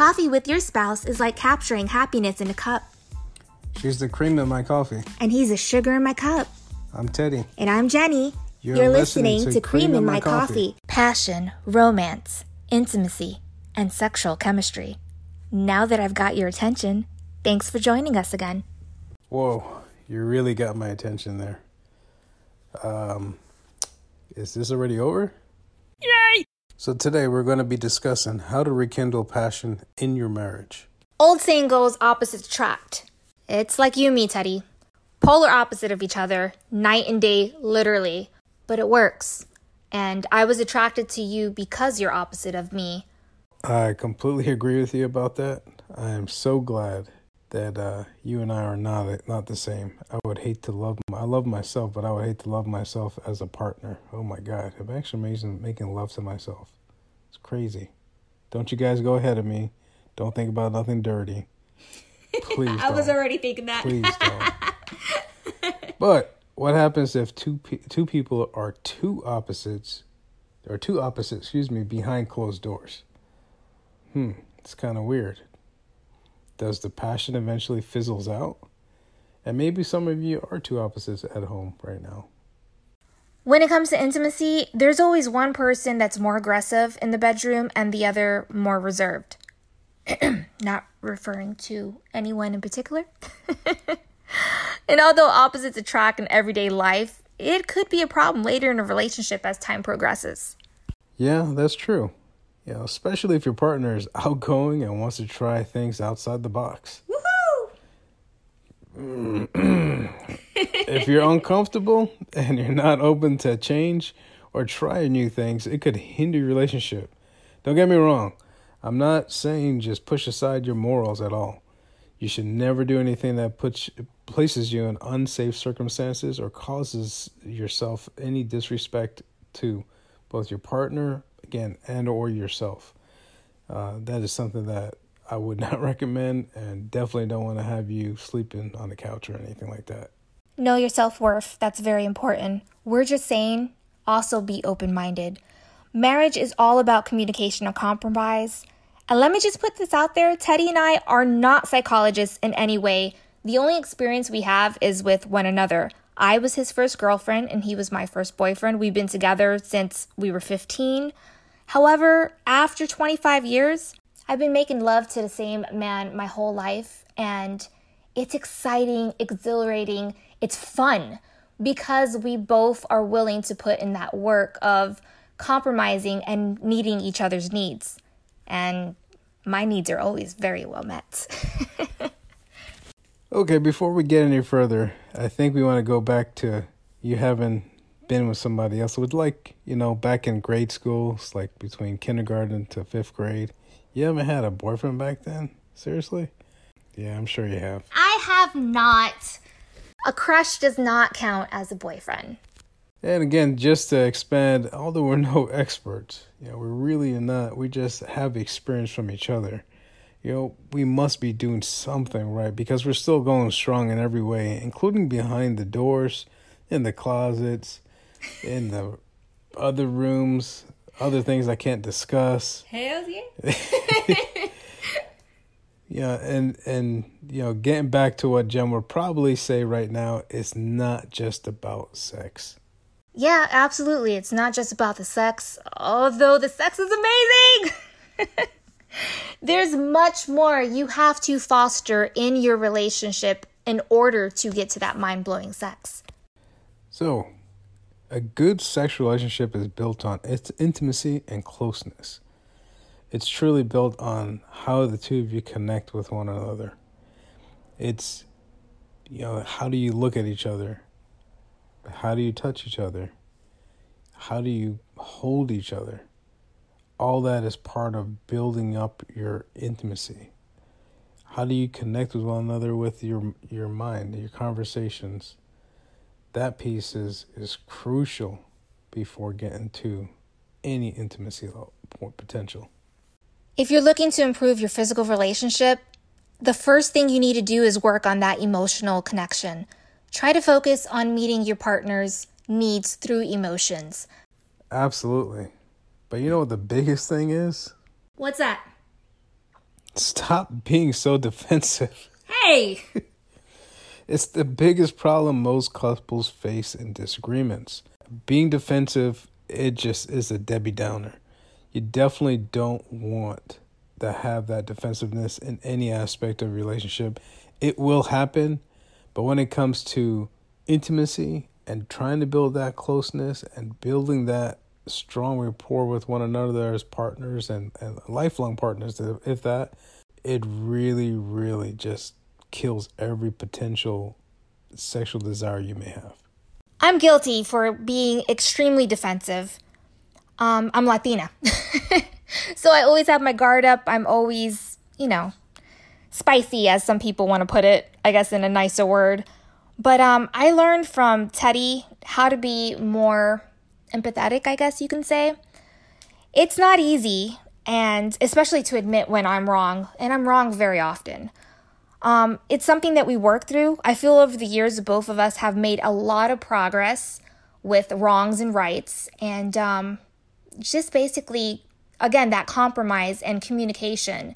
Coffee with your spouse is like capturing happiness in a cup. She's the cream in my coffee. And he's the sugar in my cup. I'm Teddy. And I'm Jenny. You're listening to Cream in My Coffee. Passion, romance, intimacy, and sexual chemistry. Now that I've got your attention, thanks for joining us again. Whoa, you really got my attention there. Is this already over? Yay! So today we're going to be discussing how to rekindle passion in your marriage. Old saying goes, opposites attract. It's like you and me, Teddy. Polar opposite of each other, night and day, literally. But it works. And I was attracted to you because you're opposite of me. I completely agree with you about that. I am so glad that you and I are not the same. I love myself, but I would hate to love myself as a partner. Oh my God, I'm actually making love to myself. It's crazy. Don't you guys go ahead of me. Don't think about nothing dirty. Please. I was already thinking that. Please don't. But what happens if two people are two opposites, behind closed doors? It's kind of weird. Does the passion eventually fizzles out? And maybe some of you are two opposites at home right now. When it comes to intimacy, there's always one person that's more aggressive in the bedroom and the other more reserved. Not referring to anyone in particular. And although opposites attract in everyday life, it could be a problem later in a relationship as time progresses. Yeah, that's true. You know, especially if your partner is outgoing and wants to try things outside the box. Woohoo! If you're uncomfortable and you're not open to change or try new things, it could hinder your relationship. Don't get me wrong. I'm not saying just push aside your morals at all. You should never do anything that places you in unsafe circumstances or causes yourself any disrespect to both your partner, again, and or yourself. That is something that I would not recommend, and definitely don't want to have you sleeping on the couch or anything like that. Know your self-worth. That's very important. We're just saying also be open-minded. Marriage is all about communication and compromise. And let me just put this out there. Teddy and I are not psychologists in any way. The only experience we have is with one another. I was his first girlfriend and he was my first boyfriend. We've been together since we were 15. However, after 25 years, I've been making love to the same man my whole life. And it's exciting, exhilarating. It's fun because we both are willing to put in that work of compromising and meeting each other's needs. And my needs are always very well met. Okay, before we get any further, I think we want to go back to you having been with somebody else. Would like, back in grade school, like between kindergarten to fifth grade. You haven't had a boyfriend back then? Seriously? Yeah, I'm sure you have. I have not. A crush does not count as a boyfriend. And again, just to expand, although we're no experts, we're really not. We just have experience from each other. We must be doing something right because we're still going strong in every way, including behind the doors, in the closets, in the other rooms, other things I can't discuss. Hell yeah. And getting back to what Jen would probably say right now, it's not just about sex. Yeah, absolutely. It's not just about the sex, although the sex is amazing. There's much more you have to foster in your relationship in order to get to that mind-blowing sex. So, a good sexual relationship is built on its intimacy and closeness. It's truly built on how the two of you connect with one another. It's, how do you look at each other? How do you touch each other? How do you hold each other? All that is part of building up your intimacy. How do you connect with one another with your mind, your conversations? That piece is crucial before getting to any intimacy potential. If you're looking to improve your physical relationship, the first thing you need to do is work on that emotional connection. Try to focus on meeting your partner's needs through emotions. Absolutely. But you know what the biggest thing is? What's that? Stop being so defensive. Hey! It's the biggest problem most couples face in disagreements. Being defensive, it just is a Debbie Downer. You definitely don't want to have that defensiveness in any aspect of a relationship. It will happen, but when it comes to intimacy and trying to build that closeness and building that strong rapport with one another as partners and lifelong partners, if that, it really, really just kills every potential sexual desire you may have. I'm guilty for being extremely defensive. I'm Latina. So I always have my guard up. I'm always, spicy, as some people want to put it, I guess, in a nicer word. But I learned from Teddy how to be more empathetic, I guess you can say. It's not easy, and especially to admit when I'm wrong, and I'm wrong very often. It's something that we work through. I feel over the years, both of us have made a lot of progress with wrongs and rights, and just basically, again, that compromise and communication.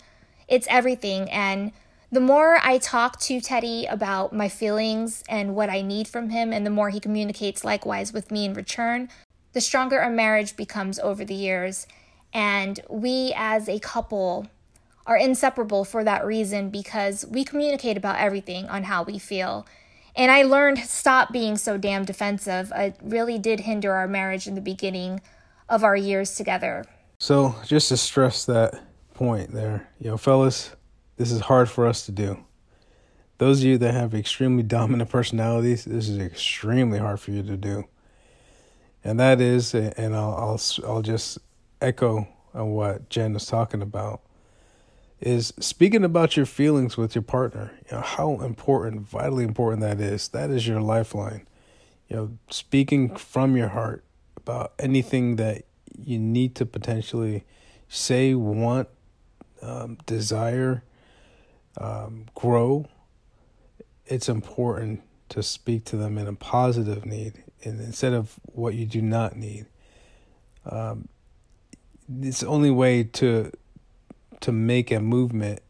It's everything. And the more I talk to Teddy about my feelings and what I need from him, and the more he communicates likewise with me in return, the stronger our marriage becomes over the years. And we as a couple are inseparable for that reason, because we communicate about everything on how we feel. And I learned to stop being so damn defensive. It really did hinder our marriage in the beginning of our years together. So just to stress that point there, fellas, this is hard for us to do. Those of you that have extremely dominant personalities, this is extremely hard for you to do. And that is, and I'll just echo on what Jen was talking about, is speaking about your feelings with your partner. How important, vitally important that is. That is your lifeline. Speaking from your heart about anything that you need to potentially say, want, desire, grow. It's important to speak to them in a positive need and instead of what you do not need. It's the only way to make a movement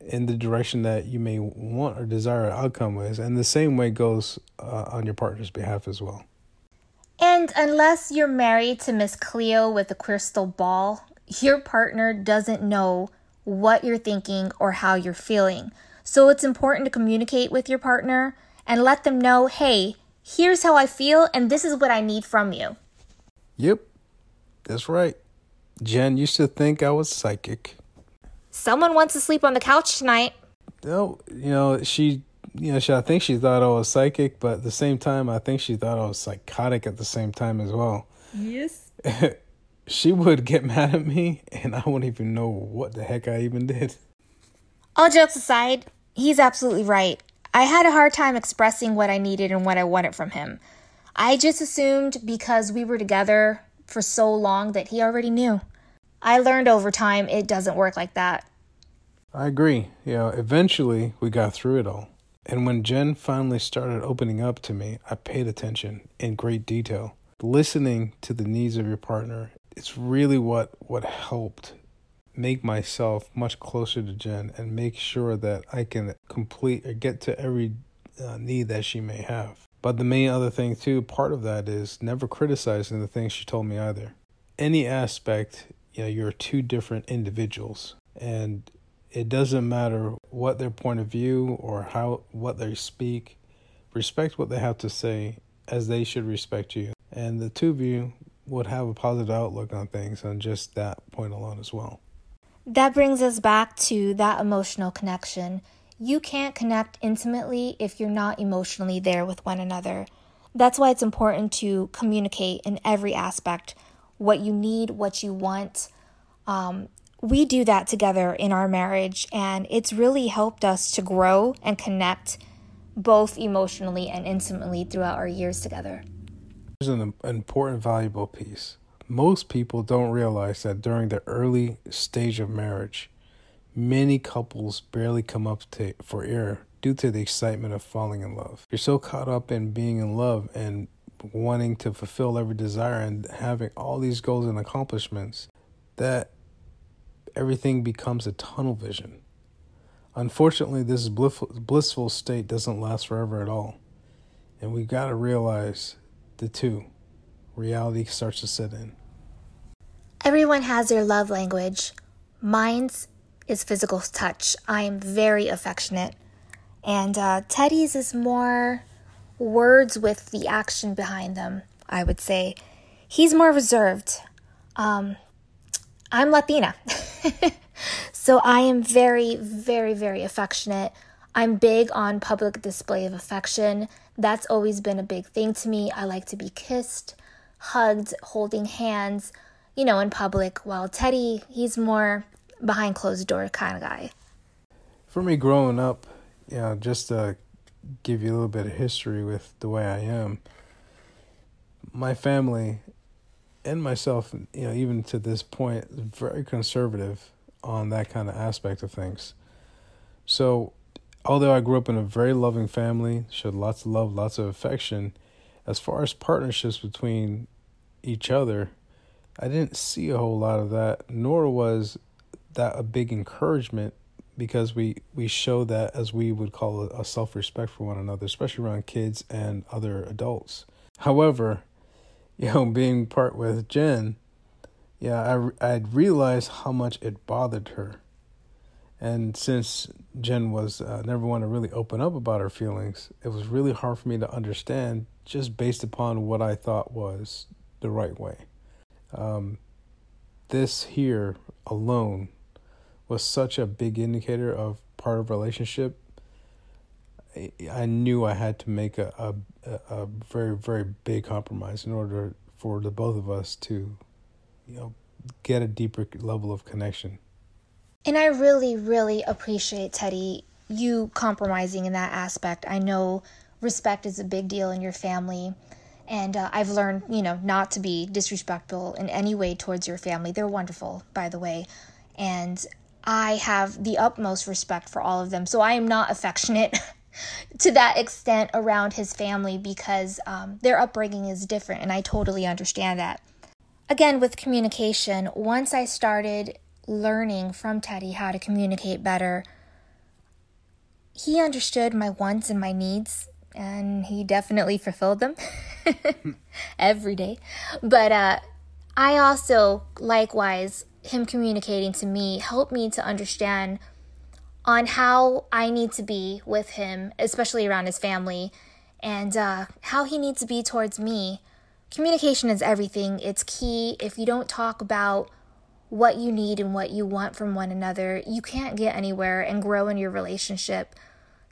in the direction that you may want or desire an outcome with. And the same way goes on your partner's behalf as well. And unless you're married to Miss Cleo with a crystal ball, your partner doesn't know what you're thinking or how you're feeling. So it's important to communicate with your partner and let them know, hey, here's how I feel and this is what I need from you. Yep, that's right. Jen used to think I was psychic. Someone wants to sleep on the couch tonight. I think she thought I was psychic, but at the same time, I think she thought I was psychotic at the same time as well. Yes. She would get mad at me, and I wouldn't even know what the heck I even did. All jokes aside, he's absolutely right. I had a hard time expressing what I needed and what I wanted from him. I just assumed because we were together for so long that he already knew. I learned over time it doesn't work like that. I agree. Eventually we got through it all. And when Jen finally started opening up to me, I paid attention in great detail. Listening to the needs of your partner, it's really what helped make myself much closer to Jen and make sure that I can complete or get to every need that she may have. But the main other thing too, part of that is never criticizing the things she told me either. Any aspect, you're two different individuals, and it doesn't matter what their point of view or what they speak. Respect what they have to say, as they should respect you. And the two of you would have a positive outlook on things on just that point alone as well. That brings us back to that emotional connection. You can't connect intimately if you're not emotionally there with one another. That's why it's important to communicate in every aspect. What you need, what you want. We do that together in our marriage, and it's really helped us to grow and connect both emotionally and intimately throughout our years together. Here's an important, valuable piece. Most people don't realize that during the early stage of marriage, many couples barely come up for air due to the excitement of falling in love. You're so caught up in being in love and wanting to fulfill every desire and having all these goals and accomplishments that everything becomes a tunnel vision. Unfortunately, this blissful state doesn't last forever at all. And we've got to realize the two. Reality starts to set in. Everyone has their love language. Mine's is physical touch. I am very affectionate. And Teddy's is more words with the action behind them, I would say. He's more reserved. I'm Latina. So I am very, very, very affectionate. I'm big on public display of affection. That's always been a big thing to me. I like to be kissed, hugged, holding hands, you know, in public. While Teddy, he's more behind closed door kind of guy. For me growing up, you know, just to give you a little bit of history with the way I am, my family and myself, you know, even to this point, is very conservative on that kind of aspect of things. So although I grew up in a very loving family, showed lots of love, lots of affection, as far as partnerships between each other, I didn't see a whole lot of that, nor was that a big encouragement, because we show that as we would call a self-respect for one another, especially around kids and other adults. However, you know, being part with Jen, yeah, I'd realized how much it bothered her. And since Jen was never one to really open up about her feelings, it was really hard for me to understand just based upon what I thought was the right way. This here alone was such a big indicator of part of relationship. I knew I had to make a very, very big compromise in order for the both of us to, you know, get a deeper level of connection. And I really, really appreciate, Teddy, you compromising in that aspect. I know respect is a big deal in your family. And I've learned, you know, not to be disrespectful in any way towards your family. They're wonderful, by the way. And I have the utmost respect for all of them. So I am not affectionate to that extent around his family, because their upbringing is different. And I totally understand that. Again, with communication, once I started learning from Teddy how to communicate better, he understood my wants and my needs, and he definitely fulfilled them every day. But I also, likewise, him communicating to me helped me to understand on how I need to be with him, especially around his family, and how he needs to be towards me. Communication is everything. It's key. If you don't talk about what you need and what you want from one another, you can't get anywhere and grow in your relationship.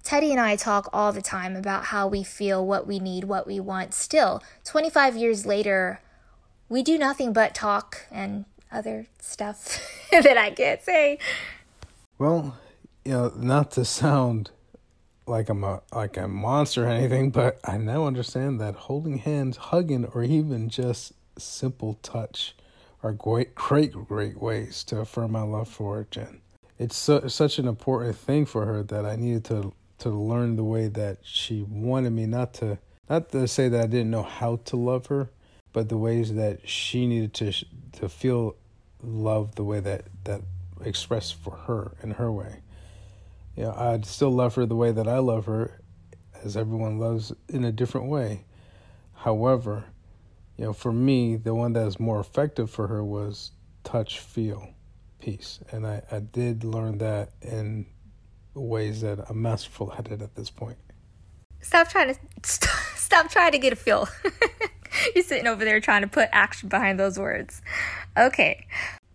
Teddy and I talk all the time about how we feel, what we need, what we want. Still, 25 years later, we do nothing but talk and other stuff that I can't say. Well, you know, not to sound like I'm a monster or anything, but I now understand that holding hands, hugging, or even just simple touch are great ways to affirm my love for Jen. It's such an important thing for her that I needed to learn the way that she wanted me, not to say that I didn't know how to love her, but the ways that she needed to feel love, the way that expressed for her in her way. You know, I'd still love her the way that I love her, as everyone loves in a different way. However, you know, for me, the one that was more effective for her was touch, feel, peace. And I did learn that in ways that I'm masterful at it at this point. Stop trying to get a feel. You're sitting over there trying to put action behind those words. Okay.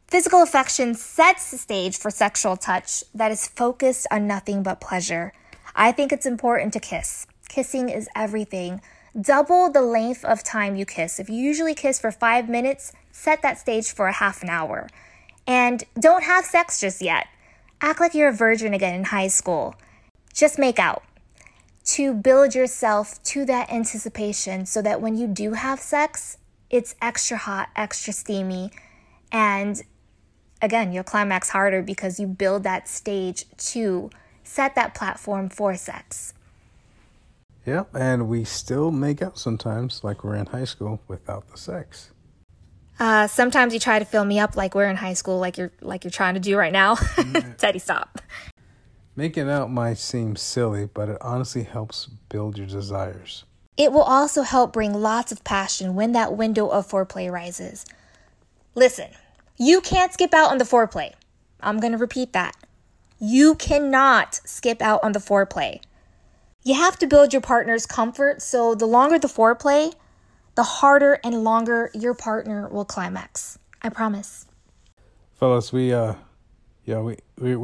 Physical affection sets the stage for sexual touch that is focused on nothing but pleasure. I think it's important to kiss. Kissing is everything. Double the length of time you kiss. If you usually kiss for 5 minutes, set that stage for a half an hour. And don't have sex just yet. Act like you're a virgin again in high school. Just make out. To build yourself to that anticipation so that when you do have sex, it's extra hot, extra steamy. And again, you'll climax harder because you build that stage to set that platform for sex. Yeah, and we still make out sometimes like we're in high school without the sex. Sometimes you try to fill me up like we're in high school, like you're trying to do right now. Teddy, stop. Making out might seem silly, but it honestly helps build your desires. It will also help bring lots of passion when that window of foreplay rises. Listen, you can't skip out on the foreplay. I'm going to repeat that. You cannot skip out on the foreplay. You have to build your partner's comfort, so the longer the foreplay, the harder and longer your partner will climax. I promise. Fellas, we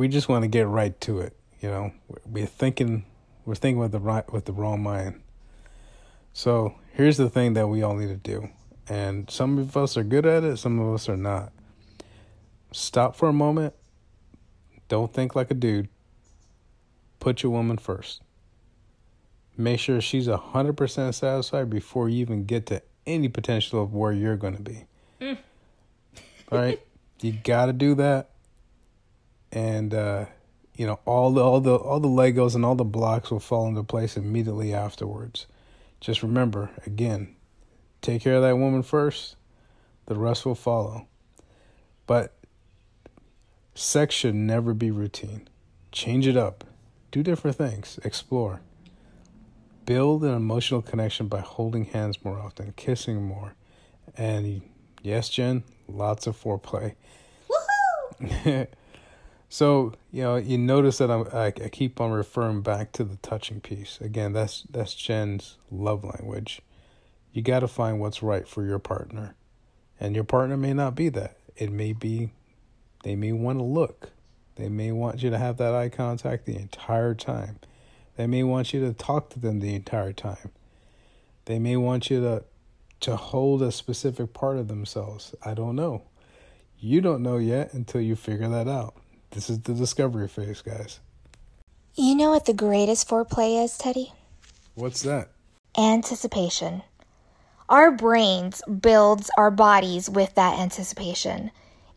just want to get right to it, you know. We're thinking with the wrong mind. So here's the thing that we all need to do. And some of us are good at it. Some of us are not. Stop for a moment. Don't think like a dude. Put your woman first. Make sure she's 100% satisfied before you even get to any potential of where you're going to be. All right? You got to do that. And, you know, all the Legos and all the blocks will fall into place immediately afterwards. Just remember, again, take care of that woman first. The rest will follow. But sex should never be routine. Change it up. Do different things. Explore. Build an emotional connection by holding hands more often, kissing more. And yes, Jen, lots of foreplay. Woohoo! So, you know, you notice that I keep on referring back to the touching piece. Again, that's Jen's love language. You got to find what's right for your partner. And your partner may not be that. It may be, they may want to look. They may want you to have that eye contact the entire time. They may want you to talk to them the entire time. They may want you to hold a specific part of themselves. I don't know. You don't know yet until you figure that out. This is the discovery phase, guys. You know what the greatest foreplay is, Teddy? What's that? Anticipation. Our brains builds our bodies with that anticipation.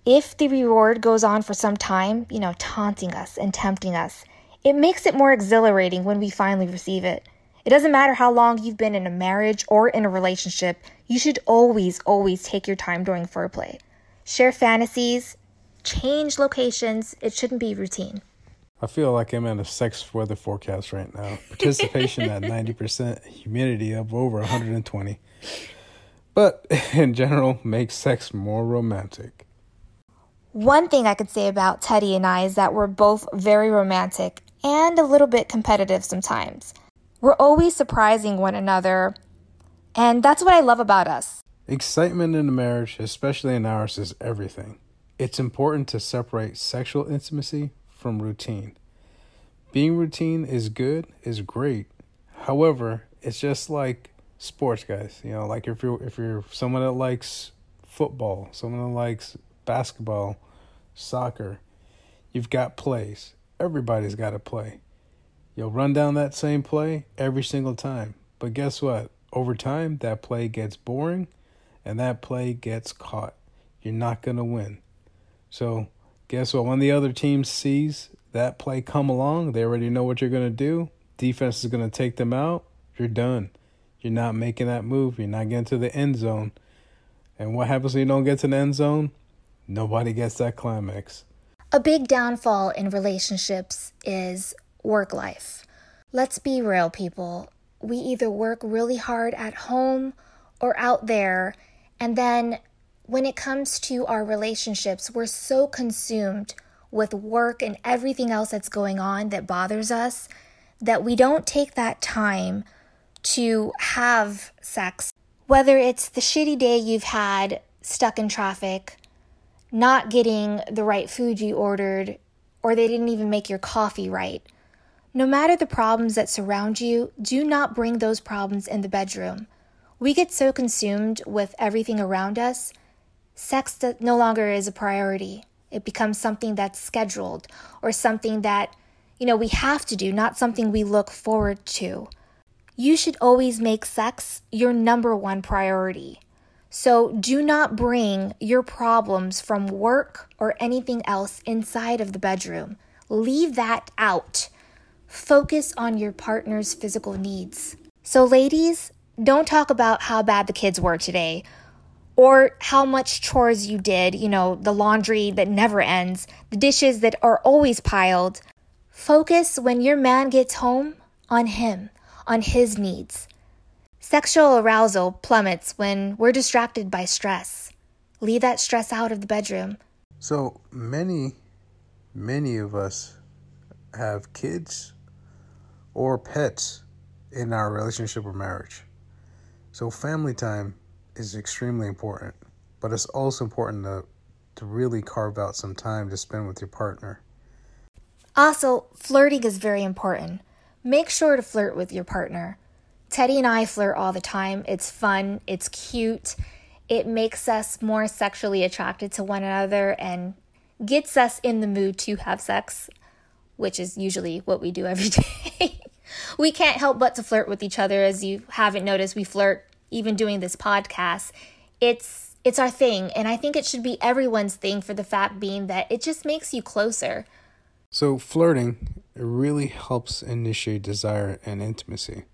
If the reward goes on for some time, you know, taunting us and tempting us, it makes it more exhilarating when we finally receive it. It doesn't matter how long you've been in a marriage or in a relationship, you should always, always take your time during foreplay. Share fantasies. Change locations. It shouldn't be routine. I feel like I'm in a sex weather forecast right now. Participation at 90%, humidity up over 120. But in general, makes sex more romantic. One thing I could say about Teddy and I is that we're both very romantic and a little bit competitive sometimes. We're always surprising one another, and that's what I love about us. Excitement in a marriage, especially in ours, is everything. It's important to separate sexual intimacy from routine. Being routine is good, is great. However, it's just like sports, guys. You know, like if you're someone that likes football, someone that likes basketball, soccer, you've got plays. Everybody's got to play. You'll run down that same play every single time. But guess what? Over time, that play gets boring and that play gets caught. You're not going to win. So guess what? When the other team sees that play come along, they already know what you're going to do. Defense is going to take them out. You're done. You're not making that move. You're not getting to the end zone. And what happens when you don't get to the end zone? Nobody gets that climax. A big downfall in relationships is work life. Let's be real, people. We either work really hard at home or out there, and then when it comes to our relationships, we're so consumed with work and everything else that's going on that bothers us that we don't take that time to have sex. Whether it's the shitty day you've had stuck in traffic, not getting the right food you ordered, or they didn't even make your coffee right. No matter the problems that surround you, do not bring those problems in the bedroom. We get so consumed with everything around us. Sex no longer is a priority. It becomes something that's scheduled or something that, you know, we have to do, not something we look forward to. You should always make sex your number one priority. So do not bring your problems from work or anything else inside of the bedroom. Leave that out. Focus on your partner's physical needs. So ladies, don't talk about how bad the kids were today, or how much chores you did, you know, the laundry that never ends, the dishes that are always piled. Focus when your man gets home on him, on his needs. Sexual arousal plummets when we're distracted by stress. Leave that stress out of the bedroom. So many of us have kids or pets in our relationship or marriage. So family time is extremely important, but it's also important to really carve out some time to spend with your partner. Also, flirting is very important. Make sure to flirt with your partner. Teddy and I flirt all the time. It's fun. It's cute. It makes us more sexually attracted to one another and gets us in the mood to have sex, which is usually what we do every day. We can't help but to flirt with each other. As you haven't noticed, we flirt even doing this podcast. It's our thing, and I think it should be everyone's thing, for the fact being that it just makes you closer. So flirting, it really helps initiate desire and intimacy.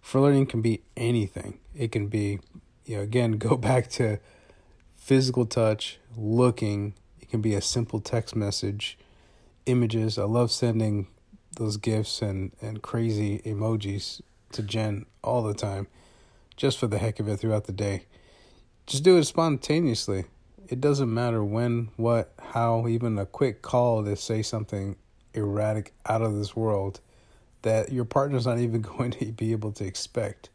Flirting can be anything. It can be, again, go back to physical touch, looking. It can be a simple text message, images. I love sending those gifts and crazy emojis to Jen all the time, just for the heck of it throughout the day. Just do it spontaneously. It doesn't matter when, what, how. Even a quick call to say something erratic, out of this world, that your partner's not even going to be able to expect.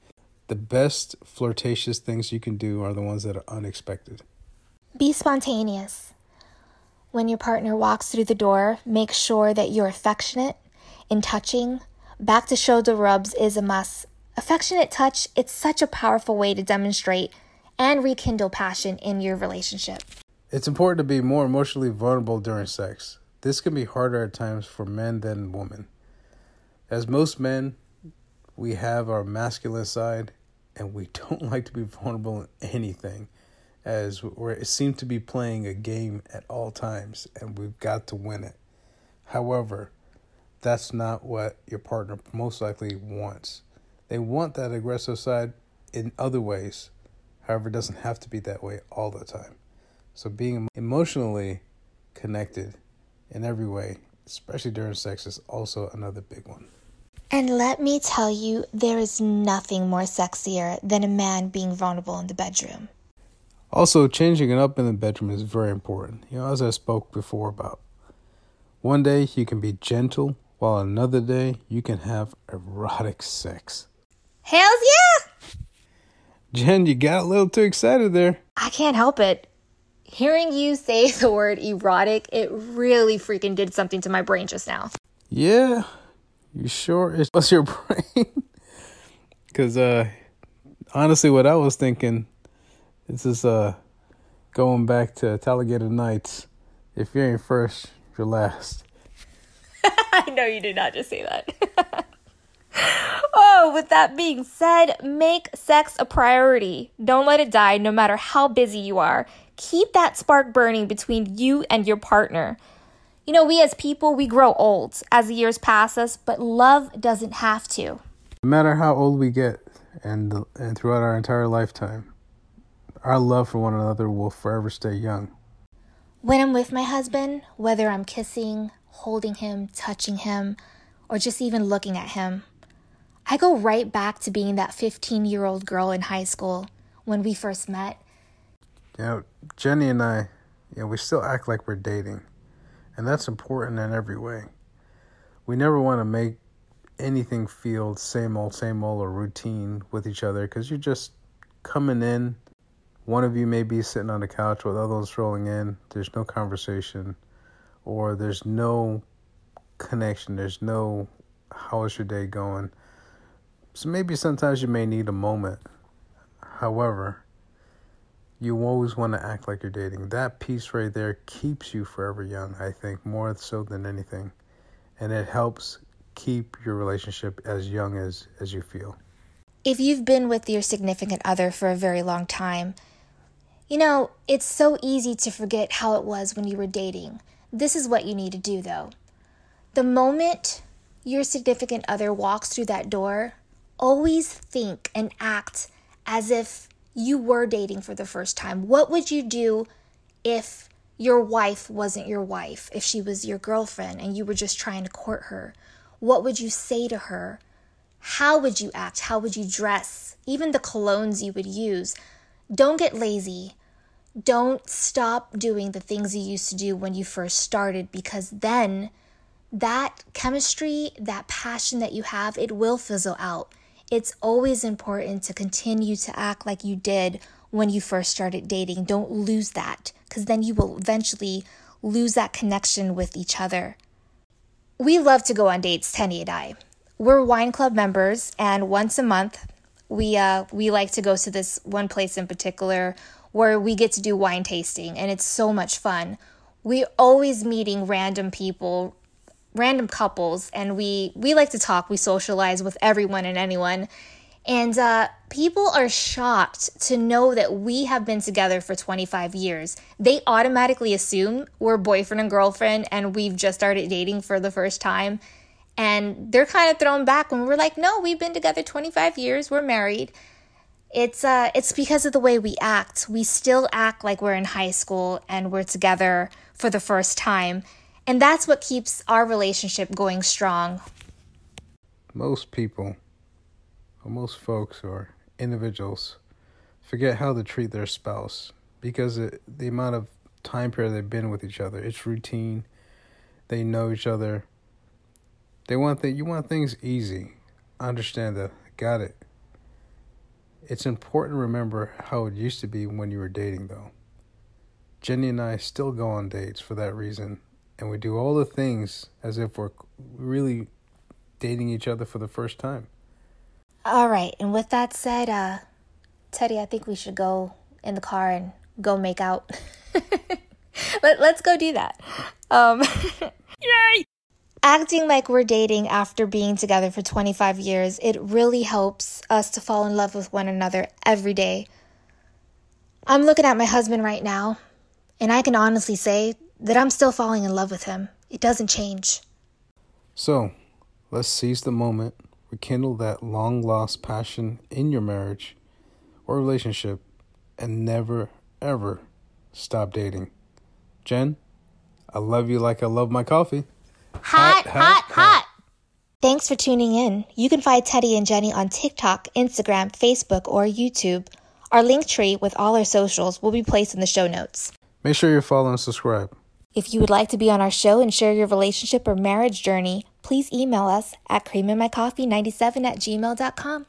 The best flirtatious things you can do are the ones that are unexpected. Be spontaneous. When your partner walks through the door, make sure that you're affectionate in touching. Back to shoulder rubs is a must. Affectionate touch, it's such a powerful way to demonstrate and rekindle passion in your relationship. It's important to be more emotionally vulnerable during sex. This can be harder at times for men than women. As most men, we have our masculine side, and we don't like to be vulnerable in anything, as we seem to be playing a game at all times, and we've got to win it. However, that's not what your partner most likely wants. They want that aggressive side in other ways. However, it doesn't have to be that way all the time. So being emotionally connected in every way, especially during sex, is also another big one. And let me tell you, there is nothing more sexier than a man being vulnerable in the bedroom. Also, changing it up in the bedroom is very important. As I spoke before about, one day you can be gentle, while another day you can have erotic sex. Hells yeah! Jen, you got a little too excited there. I can't help it. Hearing you say the word erotic, it really freaking did something to my brain just now. Yeah, you sure it's just your brain? Because honestly, what I was thinking, this is going back to Talladega Nights. If you ain't first, you're last. I know you did not just say that. Oh, with that being said, make sex a priority. Don't let it die, no matter how busy you are. Keep that spark burning between you and your partner. We as people, we grow old as the years pass us, but love doesn't have to. No matter how old we get and throughout our entire lifetime, our love for one another will forever stay young. When I'm with my husband, whether I'm kissing, holding him, touching him, or just even looking at him, I go right back to being that 15-year-old girl in high school when we first met. Jenny and I, we still act like we're dating, and that's important in every way. We never want to make anything feel same old, or routine with each other, because you're just coming in. One of you may be sitting on the couch with others rolling in. There's no conversation, or there's no connection. There's no, how is your day going? So maybe sometimes you may need a moment. However, you always want to act like you're dating. That piece right there keeps you forever young, I think, more so than anything. And it helps keep your relationship as young as you feel. If you've been with your significant other for a very long time, it's so easy to forget how it was when you were dating. This is what you need to do, though. The moment your significant other walks through that door, always think and act as if you were dating for the first time. What would you do if your wife wasn't your wife, if she was your girlfriend and you were just trying to court her, what would you say to her? How would you act? How would you dress? Even the colognes you would use. Don't get lazy. Don't stop doing the things you used to do when you first started, because then that chemistry, that passion that you have, it will fizzle out. It's always important to continue to act like you did when you first started dating. Don't lose that, because then you will eventually lose that connection with each other. We love to go on dates, Teddy and I. We're wine club members, and once a month, we like to go to this one place in particular where we get to do wine tasting, and it's so much fun. We're always meeting random people, random couples, and we like to talk. We socialize with everyone and anyone. And people are shocked to know that we have been together for 25 years. They automatically assume we're boyfriend and girlfriend and we've just started dating for the first time. And they're kind of thrown back when we're like, no, we've been together 25 years. We're married. It's because of the way we act. We still act like we're in high school and we're together for the first time. And that's what keeps our relationship going strong. Most folks or individuals forget how to treat their spouse because of the amount of time period they've been with each other. It's routine. They know each other. They want that. You want things easy. I understand that. Got it. It's important to remember how it used to be when you were dating, though. Jenny and I still go on dates for that reason, and we do all the things as if we're really dating each other for the first time. All right, and with that said, Teddy, I think we should go in the car and go make out. Let's go do that. Yay! Acting like we're dating after being together for 25 years, it really helps us to fall in love with one another every day. I'm looking at my husband right now, and I can honestly say that I'm still falling in love with him. It doesn't change. So, let's seize the moment. Rekindle that long-lost passion in your marriage or relationship and never, ever stop dating. Jen, I love you like I love my coffee. Hot, hot, hot, hot. Thanks for tuning in. You can find Teddy and Jenny on TikTok, Instagram, Facebook, or YouTube. Our link tree with all our socials will be placed in the show notes. Make sure you follow and subscribe. If you would like to be on our show and share your relationship or marriage journey, please email us at creamandmycoffee97@gmail.com.